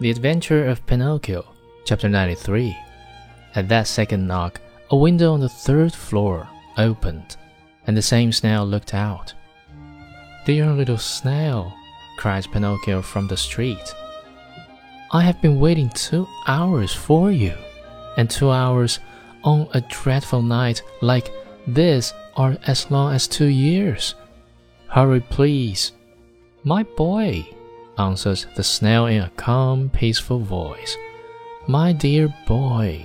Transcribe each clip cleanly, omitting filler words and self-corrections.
The Adventure of Pinocchio, Chapter 93. At that second knock, a window on the third floor opened, and the same snail looked out. "Dear little snail," cried Pinocchio from the street. "I have been waiting 2 hours for you, and 2 hours on a dreadful night like this are as long as 2 years. Hurry, please." "My boy," answers the snail in a calm, peaceful voice. "My dear boy,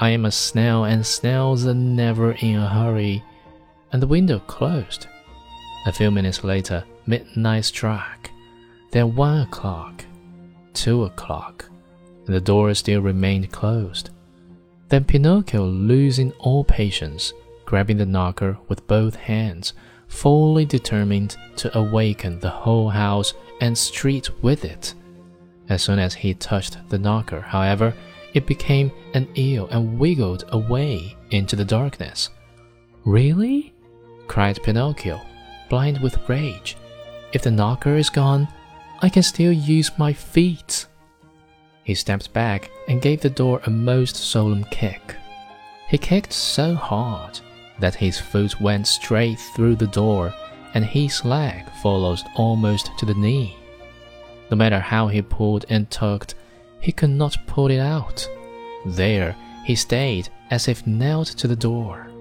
I am a snail, and snails are never in a hurry." And the window closed. A few minutes later, midnight struck, then 1 o'clock, 2 o'clock, and the door still remained closed. Then Pinocchio, losing all patience, grabbing the knocker with both hands, fully determined to awaken the whole house and street with it. As soon as he touched the knocker, however, it became an eel and wiggled away into the darkness. "Really?" cried Pinocchio, blind with rage. "If the knocker is gone, I can still use my feet." He stepped back and gave the door a most solemn kick. He kicked so hard that his foot went straight through the door, and his leg followed almost to the knee. No matter how he pulled and tugged, he could not pull it out. There he stayed as if nailed to the door.